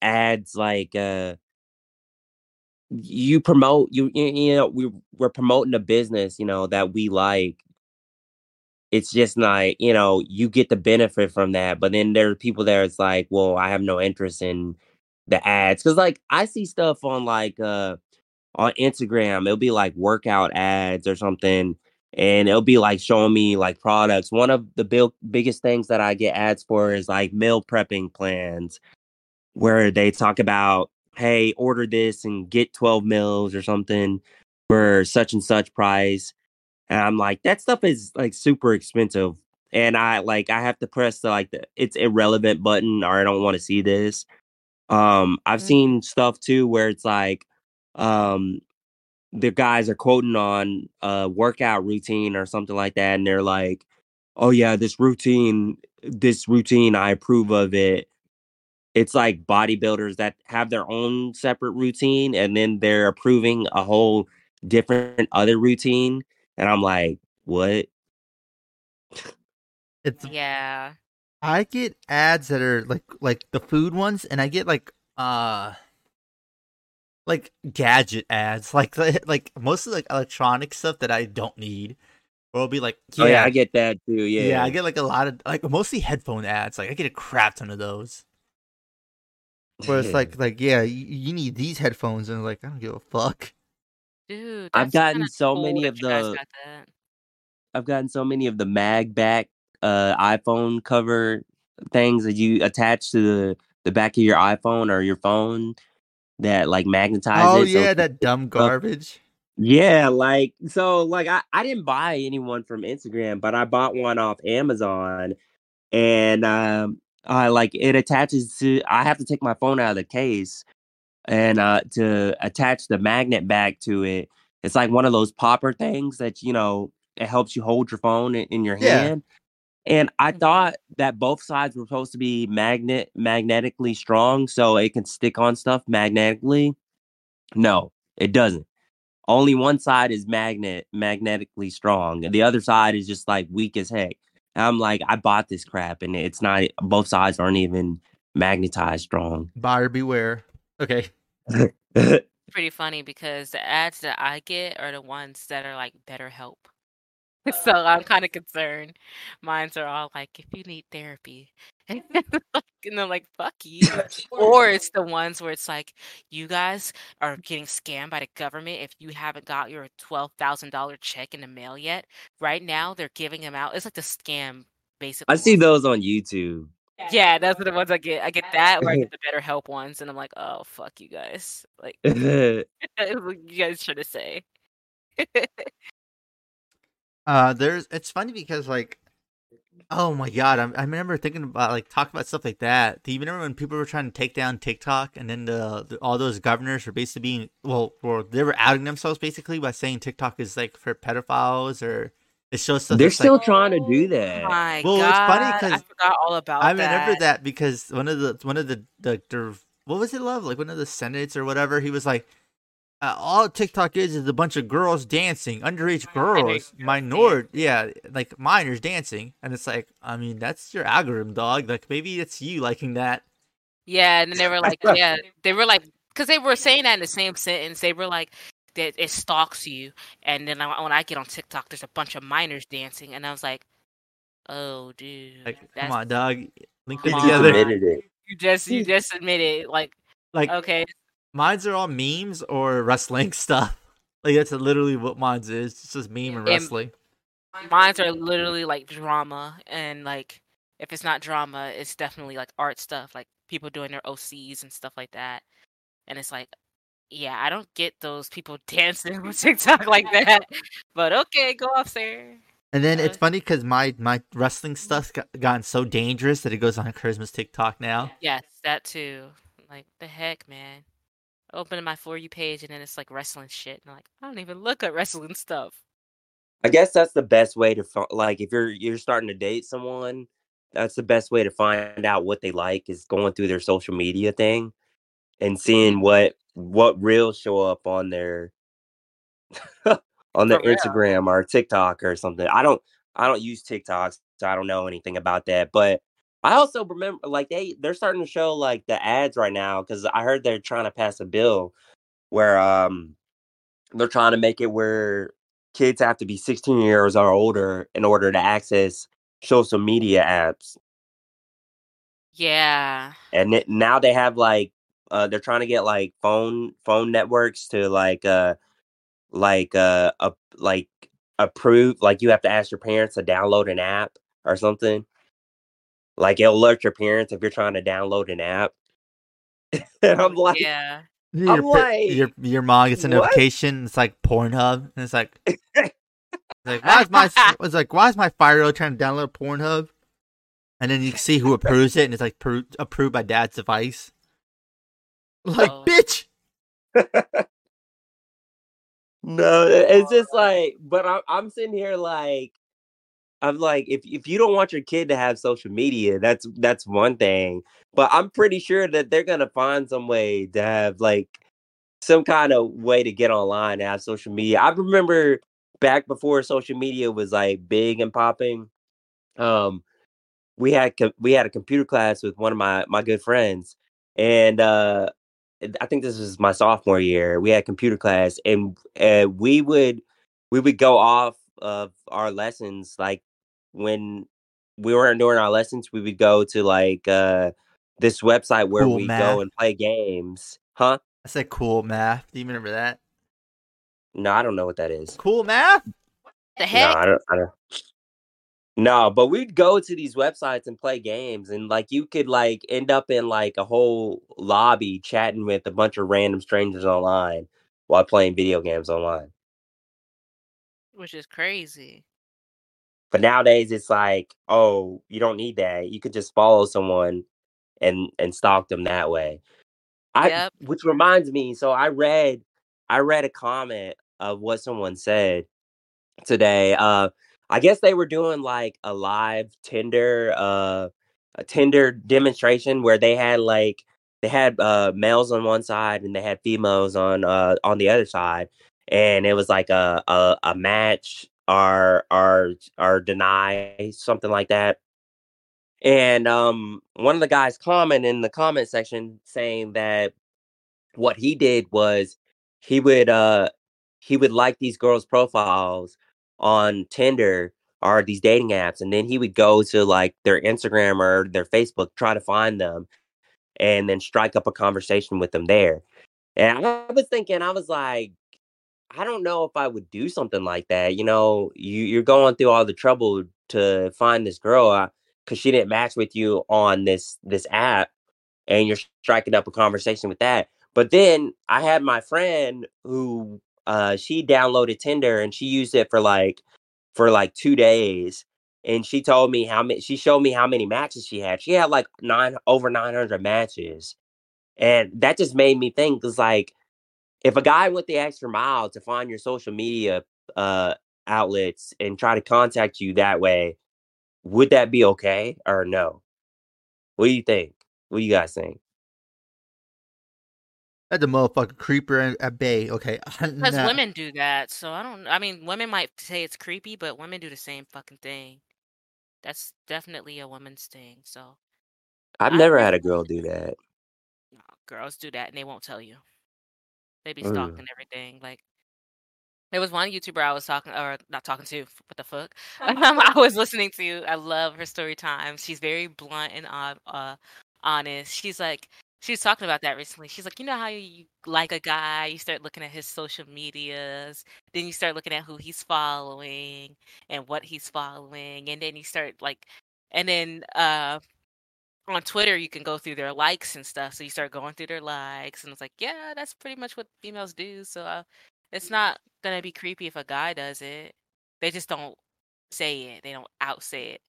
ads, like, you promote, you know, we're promoting a business, you know, that we like. It's just like, you know, you get the benefit from that. But then there are people there, it's like, well, I have no interest in the ads. Because, like, I see stuff on, like, on Instagram. It'll be, like, workout ads or something. And it'll be like showing me like products. One of the biggest things that I get ads for is like meal prepping plans where they talk about, hey, order this and get 12 meals or something for such and such price. And I'm like, that stuff is like super expensive. And I have to press the it's irrelevant button or I don't want to see this. I've seen stuff too where it's like, the guys are quoting on a workout routine or something like that. And they're like, oh, yeah, this routine, I approve of it. It's like bodybuilders that have their own separate routine. And then they're approving a whole different other routine. And I'm like, what? Yeah. I get ads that are like the food ones. And I get like gadget ads, like mostly like electronic stuff that I don't need. Or it'll be like, yeah. Oh yeah, I get that too. Yeah, yeah, I get like a lot of like mostly headphone ads. Like I get a crap ton of those. Where it's like yeah, you need these headphones, and like I don't give a fuck. Dude, I've gotten so many of the. I've gotten so many of the MagBack iPhone cover things that you attach to the back of your iPhone or your phone. That like magnetizes. Oh yeah, so, that dumb garbage. Yeah, like so, like I didn't buy anyone from Instagram, but I bought one off Amazon, and I like it attaches to. I have to take my phone out of the case, and to attach the magnet back to it. It's like one of those popper things that you know it helps you hold your phone in your hand. And I thought that both sides were supposed to be magnetically strong, so it can stick on stuff magnetically. No, it doesn't. Only one side is magnetically strong, and the other side is just like weak as heck. And I'm like, I bought this crap, and it's not. Both sides aren't even magnetized strong. Buyer beware. Okay. Pretty funny because the ads that I get are the ones that are like BetterHelp. So I'm kind of concerned. Mines are all like, if you need therapy. And they're like, fuck you. Or it's the ones where it's like, you guys are getting scammed by the government if you haven't got your $12,000 check in the mail yet. Right now, they're giving them out. It's like the scam, basically. I see those on YouTube. Yeah, those are the ones I get. I get that, or I get the BetterHelp ones. And I'm like, oh, fuck you guys. Like, you guys should have said. There's it's funny because like, oh my god, I remember thinking about like talking about stuff like that. Do you remember when people were trying to take down TikTok, and then all those governors were basically being they were outing themselves basically by saying TikTok is like for pedophiles or It shows stuff. They're still trying to do that. Oh my God. It's funny because I forgot all about that. I remember that because one of the what was it, love? Like one of the senates or whatever, he was like, all TikTok is a bunch of girls dancing, underage girls, like minors dancing. And it's like, I mean, that's your algorithm, dog. Like maybe it's you liking that. Yeah. And then they were like, because they were saying that in the same sentence. They were like, that it stalks you. And then when I get on TikTok, there's a bunch of minors dancing. And I was like, oh, dude. Like, come on, dog. Link it together. You just admitted it. Like, okay. Mines are all memes or wrestling stuff. Like, that's literally what mines is. It's just meme and wrestling. Mines are literally, like, drama. And, like, if it's not drama, it's definitely, like, art stuff. Like, people doing their OCs and stuff like that. And it's like, yeah, I don't get those people dancing on TikTok like that. But, okay, go off there. And then it's funny because my wrestling stuff's gotten so dangerous that it goes on Charisma's TikTok now. Yes, that too. Like, the heck, man. Opening my For You page and then it's like wrestling shit. And I'm like, I don't even look at wrestling stuff. I guess that's the best way to like if you're starting to date someone, that's the best way to find out what they like is going through their social media thing and seeing what reels show up on their Instagram or TikTok or something. I don't use TikTok, so I don't know anything about that, but I also remember, like, they're starting to show, like, the ads right now, because I heard they're trying to pass a bill where they're trying to make it where kids have to be 16 years or older in order to access social media apps. Yeah. And now they have, like, they're trying to get, like, phone networks to, like approve, like, you have to ask your parents to download an app or something. Like, it'll alert your parents if you're trying to download an app. And I'm like... Yeah. Your mom gets a notification. It's like Pornhub. And it's like... why is my 5-year-old trying to download Pornhub? And then you see who approves it. And it's like, approved by dad's device. Like, bitch! No, it's just like... But I'm sitting here like... I'm like, if you don't want your kid to have social media, that's one thing. But I'm pretty sure that they're going to find some way to have, like, some kind of way to get online and have social media. I remember back before social media was, like, big and popping, we had a computer class with one of my good friends. And I think this was my sophomore year. We had computer class, and we would go off of our lessons. Like, when we weren't doing our lessons, we would go to like this website where Cool Math. Go and play games. Huh? I said Cool Math. Do you remember that? No, I don't know what that is. Cool Math? What the heck? No, I don't. No, but we'd go to these websites and play games, and like you could like end up in like a whole lobby chatting with a bunch of random strangers online while playing video games online. Which is crazy. But nowadays it's like, oh, you don't need that. You could just follow someone and stalk them that way. Yep. Which reminds me, so I read a comment of what someone said today. I guess they were doing like a live Tinder demonstration where they had males on one side and they had females on the other side. And it was like a match or deny, something like that. And one of the guys commented in the comment section saying that what he did was he would like these girls' profiles on Tinder or these dating apps, and then he would go to like their Instagram or their Facebook, try to find them, and then strike up a conversation with them there. And I was thinking, I was like, I don't know if I would do something like that. You know, you're going through all the trouble to find this girl because she didn't match with you on this app, and you're striking up a conversation with that. But then I had my friend who she downloaded Tinder and she used it for 2 days, and she told me she showed me how many matches she had. She had like over 900 matches, and that just made me think, because like, if a guy went the extra mile to find your social media outlets and try to contact you that way, would that be okay or no? What do you think? What do you guys think? That's a motherfucking creeper at bay. Okay. Because women do that. So I mean, women might say it's creepy, but women do the same fucking thing. That's definitely a woman's thing. So I've never had a girl do that. No, girls do that and they won't tell you. They be stalking everything. Like, there was one YouTuber I was not talking to. What the fuck? I was listening to. I love her story time. She's very blunt and honest. She was talking about that recently. She's like, you know how you like a guy, you start looking at his social medias, then you start looking at who he's following and what he's following, and then you start on Twitter you can go through their likes and stuff. So you start going through their likes, and it's like, yeah, that's pretty much what females do. So it's not gonna be creepy if a guy does it. They just don't say it. They don't out say it.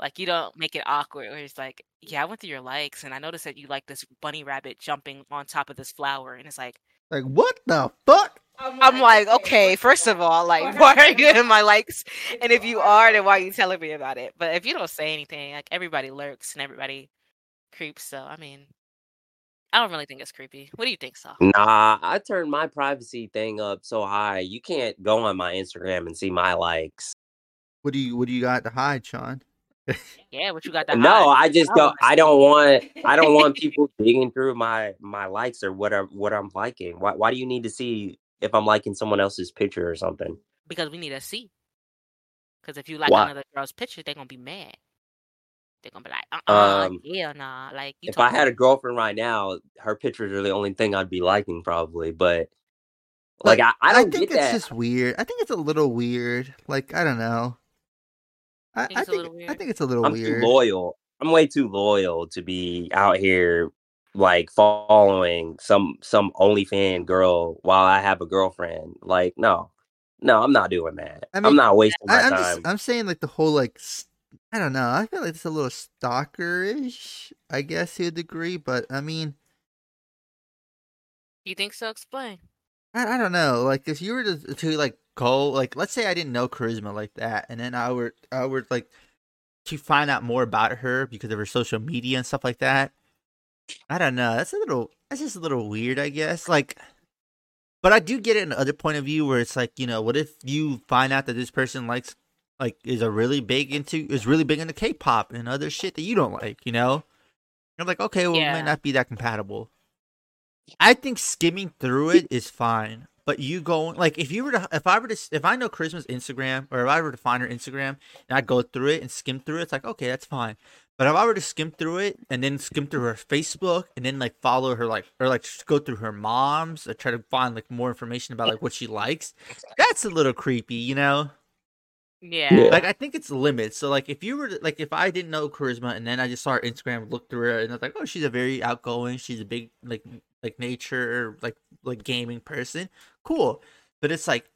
Like, you don't make it awkward where it's like, yeah, I went through your likes and I noticed that you like this bunny rabbit jumping on top of this flower. And it's like what the fuck? I'm like, okay, first of all, like, why are you in my likes? And if you are, then why are you telling me about it? But if you don't say anything, like, everybody lurks and everybody creeps. So, I mean, I don't really think it's creepy. What do you think, Saul? Nah, I turned my privacy thing up so high. You can't go on my Instagram and see my likes. What do you got to hide, Sean? Yeah, what you got to hide? No, I just don't. I don't want people digging through my likes or what I'm liking. Why do you need to see if I'm liking someone else's picture or something? Because we need to see. Because if you like another girl's picture, they're gonna be mad. They're gonna be like, yeah, nah. Like, if I had a girlfriend right now, her pictures are the only thing I'd be liking probably. But I think it's just weird. I think it's a little weird. Like, I don't know. I think it's a little weird. Too loyal. I'm way too loyal to be out here like following some OnlyFans girl while I have a girlfriend. Like, no, I'm not doing that. I mean, I'm not wasting my time. I'm saying like the whole like, I don't know. I feel like it's a little stalkerish, I guess, to a degree. But I mean, you think so? Explain. I don't know. Like, if you were to like go, like, let's say I didn't know Karisma like that, and then I would like to find out more about her because of her social media and stuff like that. I don't know. That's just a little weird, I guess. Like, but I do get it in the other point of view where it's like, you know, what if you find out that this person likes, like, is really big into K-pop and other shit that you don't like, you know? You're like, okay, well, we might not be that compatible. I think skimming through it is fine, but you go like if I know Karisma's Instagram, or if I were to find her Instagram and I go through it and skim through it, it's like, okay, that's fine. But if I were to skim through it and then skim through her Facebook and then like follow her like, or like go through her mom's or try to find like more information about like what she likes, that's a little creepy, you know? Yeah. Like, I think it's limits. So like if you were to, like if I didn't know Karisma and then I just saw her Instagram, looked through her, and I was like, oh, she's a very outgoing, she's a big like nature, like gaming person, cool. But it's like,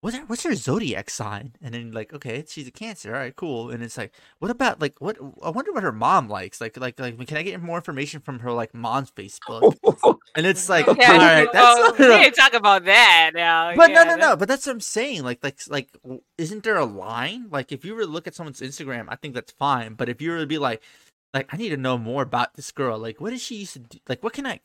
what's her zodiac sign? And then like, okay, she's a Cancer, all right, cool. And it's like, what about like what? I wonder what her mom likes. Like, can I get more information from her like mom's Facebook? And it's like, yeah, all right, that's we didn't talk about that now. But yeah, no. But that's what I'm saying. Like, isn't there a line? Like, if you were to look at someone's Instagram, I think that's fine. But if you were to be like, I need to know more about this girl. Like, what does she used to do? Like, what can I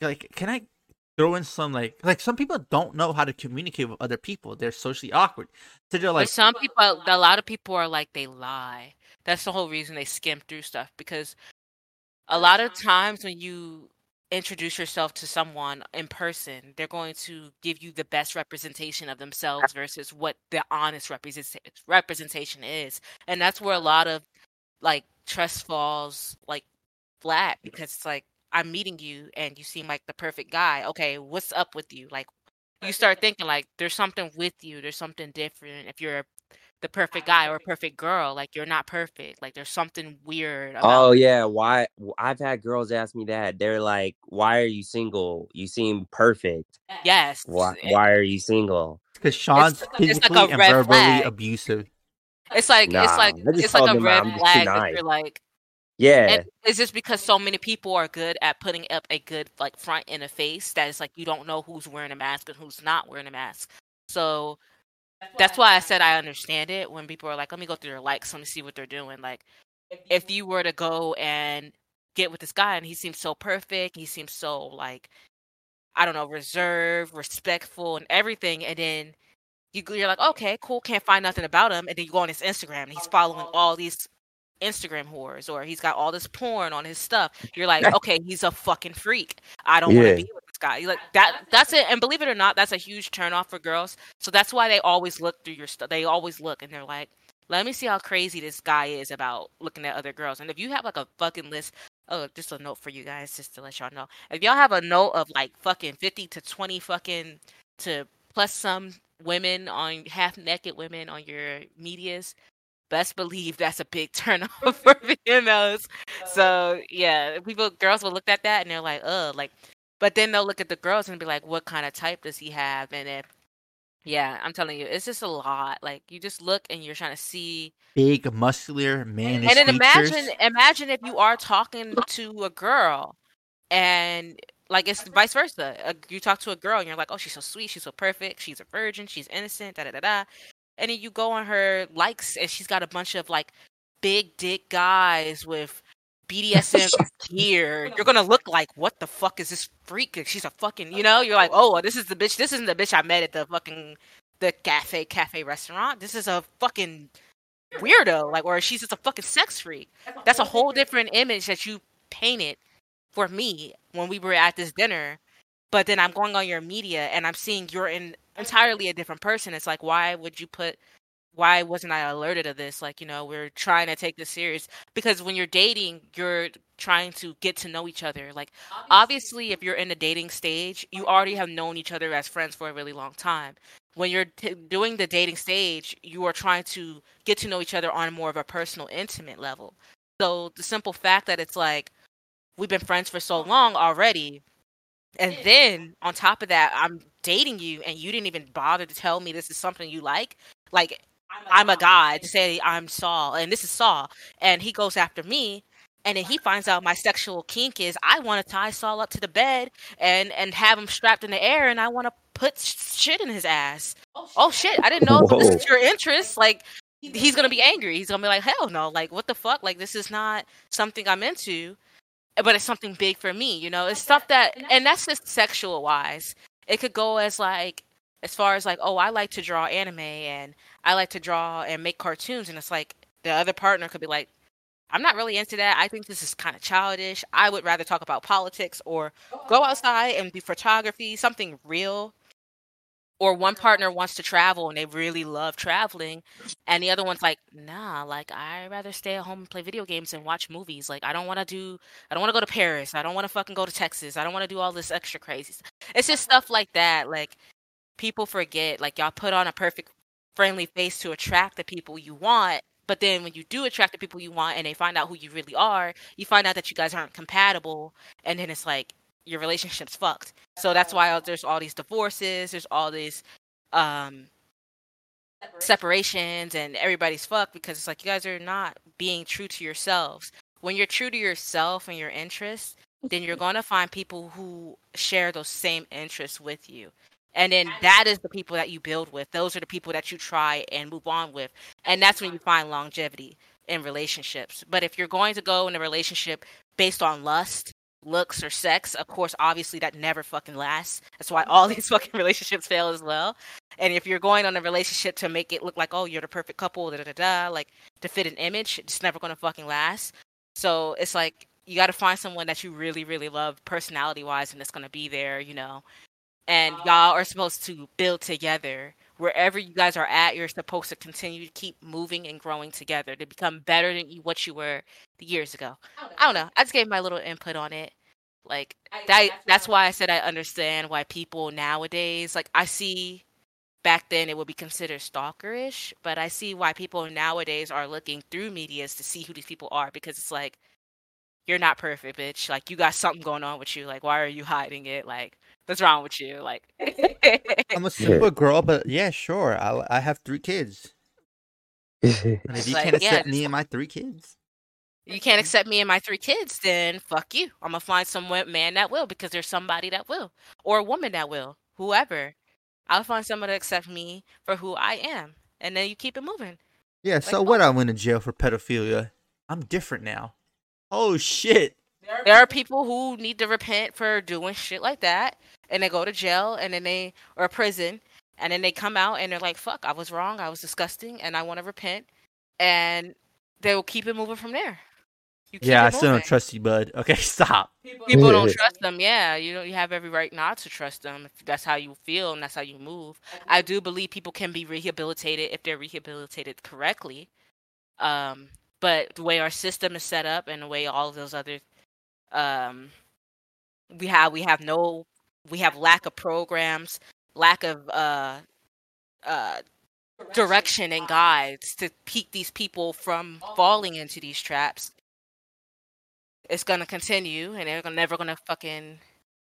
throw in some like some people don't know how to communicate with other people. They're socially awkward. So they're like, but some people, a lot of people are like, they lie. That's the whole reason they skim through stuff, because a lot of times when you introduce yourself to someone in person, they're going to give you the best representation of themselves versus what the honest representation is. And that's where a lot of like trust falls like flat, because it's like, I'm meeting you and you seem like the perfect guy. Okay, what's up with you? Like, you start thinking like there's something with you, there's something different. If you're the perfect guy or perfect girl, like, you're not perfect. Like, there's something weird about you. Yeah, why? I've had girls ask me that. They're like, why are you single? You seem perfect. Yes. Why are you single? Because Sean's physically like and verbally abusive. It's like a red flag that you're like. Yeah. And it's just because so many people are good at putting up a good like front and a face that it's like you don't know who's wearing a mask and who's not wearing a mask. So That's why I said I understand it when people are like, let me go through their likes, let me see what they're doing. Like, if you were to go and get with this guy and he seems so perfect, he seems so, like, I don't know, reserved, respectful, and everything, and then you're like, okay, cool, can't find nothing about him, and then you go on his Instagram, and he's following all these Instagram whores, or he's got all this porn on his stuff. You're like, okay, he's a fucking freak. I don't want to be with this guy. You're like, that's it. And believe it or not, that's a huge turnoff for girls. So that's why they always look through your stuff. They always look, and they're like, let me see how crazy this guy is about looking at other girls. And if you have, like, a fucking list, oh, just a note for you guys, just to let y'all know. If y'all have a note of, like, fucking 50 to 20 fucking to plus some women on half-naked women on your medias, best believe that's a big turnoff for females. So, yeah, girls will look at that and they're like, ugh, like, but then they'll look at the girls and be like, what kind of type does he have? And if, yeah, I'm telling you, it's just a lot. Like, you just look and you're trying to see big, muscular man. And then imagine if you are talking to a girl, and like it's vice versa. You talk to a girl and you're like, oh, she's so sweet, she's so perfect, she's a virgin, she's innocent, da da da da. And then you go on her likes and she's got a bunch of, like, big dick guys with BDSM gear. You're gonna look like, what the fuck is this freak? She's a fucking, you know. You're like, oh, this is the bitch. This isn't the bitch I met at the fucking the cafe restaurant. This is a fucking weirdo. Like, or she's just a fucking sex freak. That's a whole different image that you painted for me when we were at this dinner. But then I'm going on your media and I'm seeing you're an entirely a different person. It's like, why would you put? Why wasn't I alerted of this? Like, you know, we're trying to take this serious. Because when you're dating, you're trying to get to know each other. Like, obviously, if you're in the dating stage, you already have known each other as friends for a really long time. When you're doing the dating stage, you are trying to get to know each other on more of a personal, intimate level. So the simple fact that it's like, we've been friends for so long already, and then on top of that, I'm dating you, and you didn't even bother to tell me this is something you like. Like, I'm a guy to say I'm Saul, and this is Saul, and he goes after me, and then he finds out my sexual kink is I want to tie Saul up to the bed and have him strapped in the air, and I want to put shit in his ass. Oh shit, I didn't know this is your interest. Like, he's gonna be angry. He's gonna be like, hell no, like, what the fuck, like, this is not something I'm into, but it's something big for me, you know. It's stuff that, and that's just sexual wise. It could go as like, as far as like, oh, I like to draw anime and I like to draw and make cartoons. And it's like the other partner could be like, I'm not really into that. I think this is kind of childish. I would rather talk about politics or go outside and do photography, something real. Or one partner wants to travel and they really love traveling. And the other one's like, nah, like, I'd rather stay at home and play video games and watch movies. Like, I don't want to go to Paris. I don't want to fucking go to Texas. I don't want to do all this extra crazy stuff. It's just stuff like that. Like, people forget, like, y'all put on a perfect friendly face to attract the people you want, but then when you do attract the people you want and they find out who you really are, you find out that you guys aren't compatible, and then it's like your relationship's fucked. So that's why there's all these divorces, there's all these separations, and everybody's fucked, because it's like you guys are not being true to yourselves. When you're true to yourself and your interests, then you're going to find people who share those same interests with you. And then that is the people that you build with. Those are the people that you try and move on with. And that's when you find longevity in relationships. But if you're going to go in a relationship based on lust, looks, or sex, of course, obviously that never fucking lasts. That's why all these fucking relationships fail as well. And if you're going on a relationship to make it look like, oh, you're the perfect couple, da-da-da-da, like, to fit an image, it's never going to fucking last. So it's like, you got to find someone that you really, really love personality-wise, and that's going to be there, you know. And y'all are supposed to build together. Wherever you guys are at, you're supposed to continue to keep moving and growing together to become better than what you were years ago. I don't know. I just gave my little input on it. Like, that's why I said I understand why people nowadays, like, I see back then it would be considered stalkerish, but I see why people nowadays are looking through medias to see who these people are, because it's like, you're not perfect, bitch. Like, you got something going on with you. Like, why are you hiding it? Like, what's wrong with you? Like, I'm a simple girl, but yeah, sure. I have 3 kids. And if you can't accept me and my 3 kids, you can't accept me and my 3 kids, then fuck you. I'm gonna find some man that will, because there's somebody that will, or a woman that will, whoever. I'll find someone to accept me for who I am. And then you keep it moving. Yeah, like, so what? I went to jail for pedophilia. I'm different now. Oh, shit. There are people who need to repent for doing shit like that. And they go to jail and then they, or prison. And then they come out and they're like, fuck, I was wrong. I was disgusting. And I want to repent. And they will keep it moving from there. Yeah, I still don't trust you, bud. Okay, stop. People don't trust them. Yeah, you have every right not to trust them. If that's how you feel and that's how you move. I do believe people can be rehabilitated if they're rehabilitated correctly. But the way our system is set up and the way all of those other, we have lack of programs, lack of direction and guides to keep these people from falling into these traps. It's going to continue, and they're never going to fucking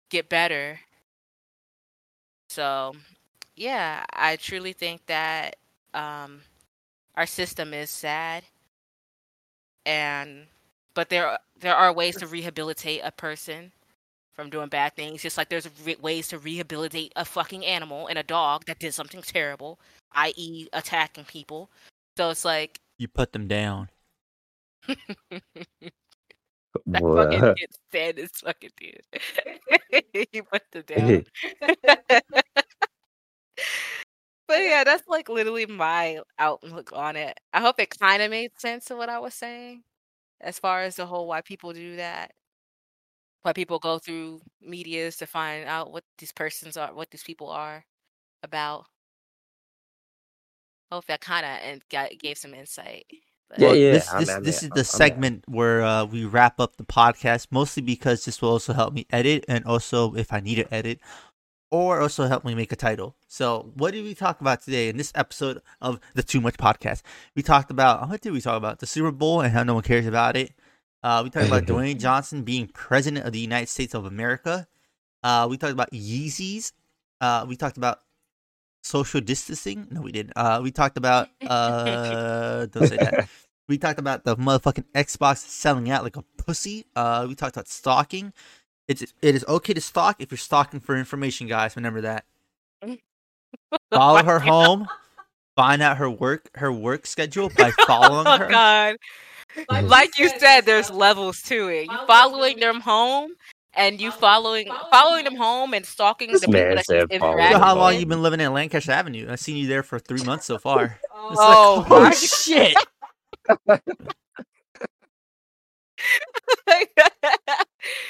get better. So, yeah, I truly think that our system is sad. But there are ways to rehabilitate a person from doing bad things, just like there's ways to rehabilitate a fucking animal and a dog that did something terrible, i.e. attacking people. So it's like... You put them down. That fucking kid said it's fucking dude. He put them down. But yeah, that's like literally my outlook on it. I hope it kind of made sense of what I was saying as far as the whole why people do that. Why people go through medias to find out what these persons are, what these people are about. I hope that kind of gave some insight. But yeah, yeah. This is the segment where we wrap up the podcast, mostly because this will also help me edit, and also if I need to edit, or also help me make a title. So, what did we talk about today in this episode of the 2Much Podcast? We talked about the Super Bowl and how no one cares about it. We talked about Dwayne Johnson being president of the United States of America. We talked about Yeezys. We talked about social distancing? No, we didn't. We talked about don't say that. We talked about the motherfucking Xbox selling out like a pussy. We talked about stalking. It is okay to stalk if you're stalking for information, guys. Remember that. Follow her home. Find out her work schedule by following her. Oh God! Like you said, there's levels to it. You following them home. And you following them home and stalking the people that she's interacting with. How long you been living in Lancaster Avenue? I've seen you there for 3 months so far. Oh shit!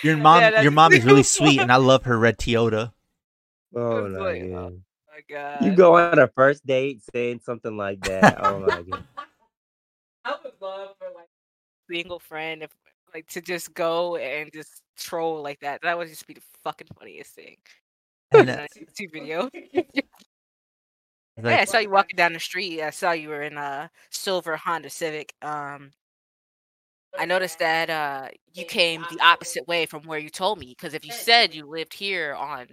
Your mom is really sweet, and I love her red Toyota. Oh no! Like, oh my God! You go on a first date saying something like that? Oh my God! I would love for like a single friend if. Like to just go and just troll like that. That would just be the fucking funniest thing. And YouTube video. I saw you walking down the street. I saw you were in a silver Honda Civic. I noticed that you came the opposite way from where you told me. Because if you said you lived here on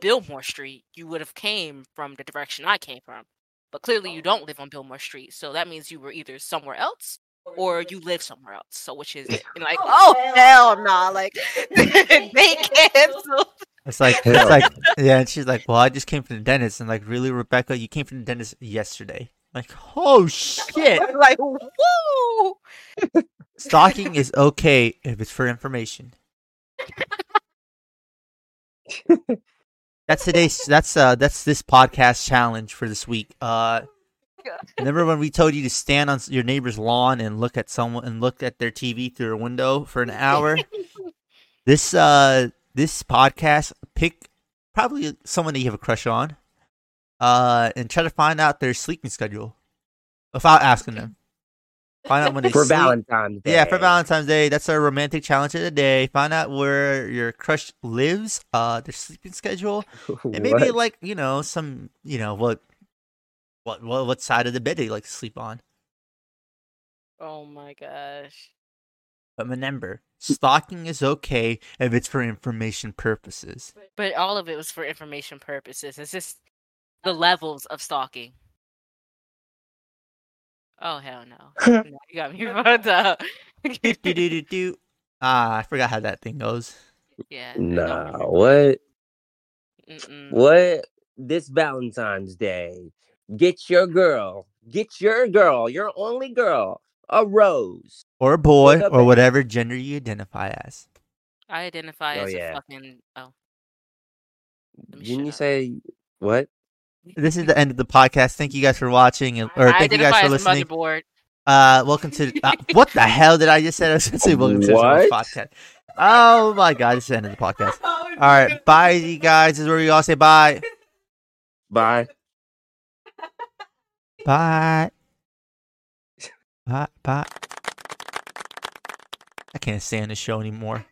Biltmore Street, you would have came from the direction I came from. But clearly you don't live on Biltmore Street. So that means you were either somewhere else or you live somewhere else. So which is it? And like, hell no! Like they canceled. It's like, yeah. And she's like, well, I just came from the dentist. And like, really, Rebecca, you came from the dentist yesterday? Like, oh shit! Like, woo! Stalking is okay if it's for information. That's today's. That's this podcast challenge for this week. Remember when we told you to stand on your neighbor's lawn and look at their TV through a window for an hour? This podcast, pick probably someone that you have a crush on, and try to find out their sleeping schedule without asking them. Find out when they sleep. Valentine's Day. Yeah, for Valentine's Day, that's our romantic challenge of the day. Find out where your crush lives, their sleeping schedule, and maybe like what side of the bed do you like to sleep on? Oh my gosh. But remember, stalking is okay if it's for information purposes. But all of it was for information purposes. It's just the levels of stalking. Oh, hell no. No, you got me fucked up. I forgot how that thing goes. Yeah. Nah, what? Mm-mm. What? this Valentine's Day, get your girl, your only girl, a rose. Or a boy, or whatever gender you identify as. I identify as a fucking... Oh. Didn't you say... What? This is the end of the podcast. Thank you guys for watching. Thank you guys for listening. Welcome to... what the hell did I just say? I was going to say welcome to the podcast. Oh my God, it's the end of the podcast. All right, bye you guys. This is where we all say bye. Bye. Bye. Bye. Bye. I can't stand this show anymore.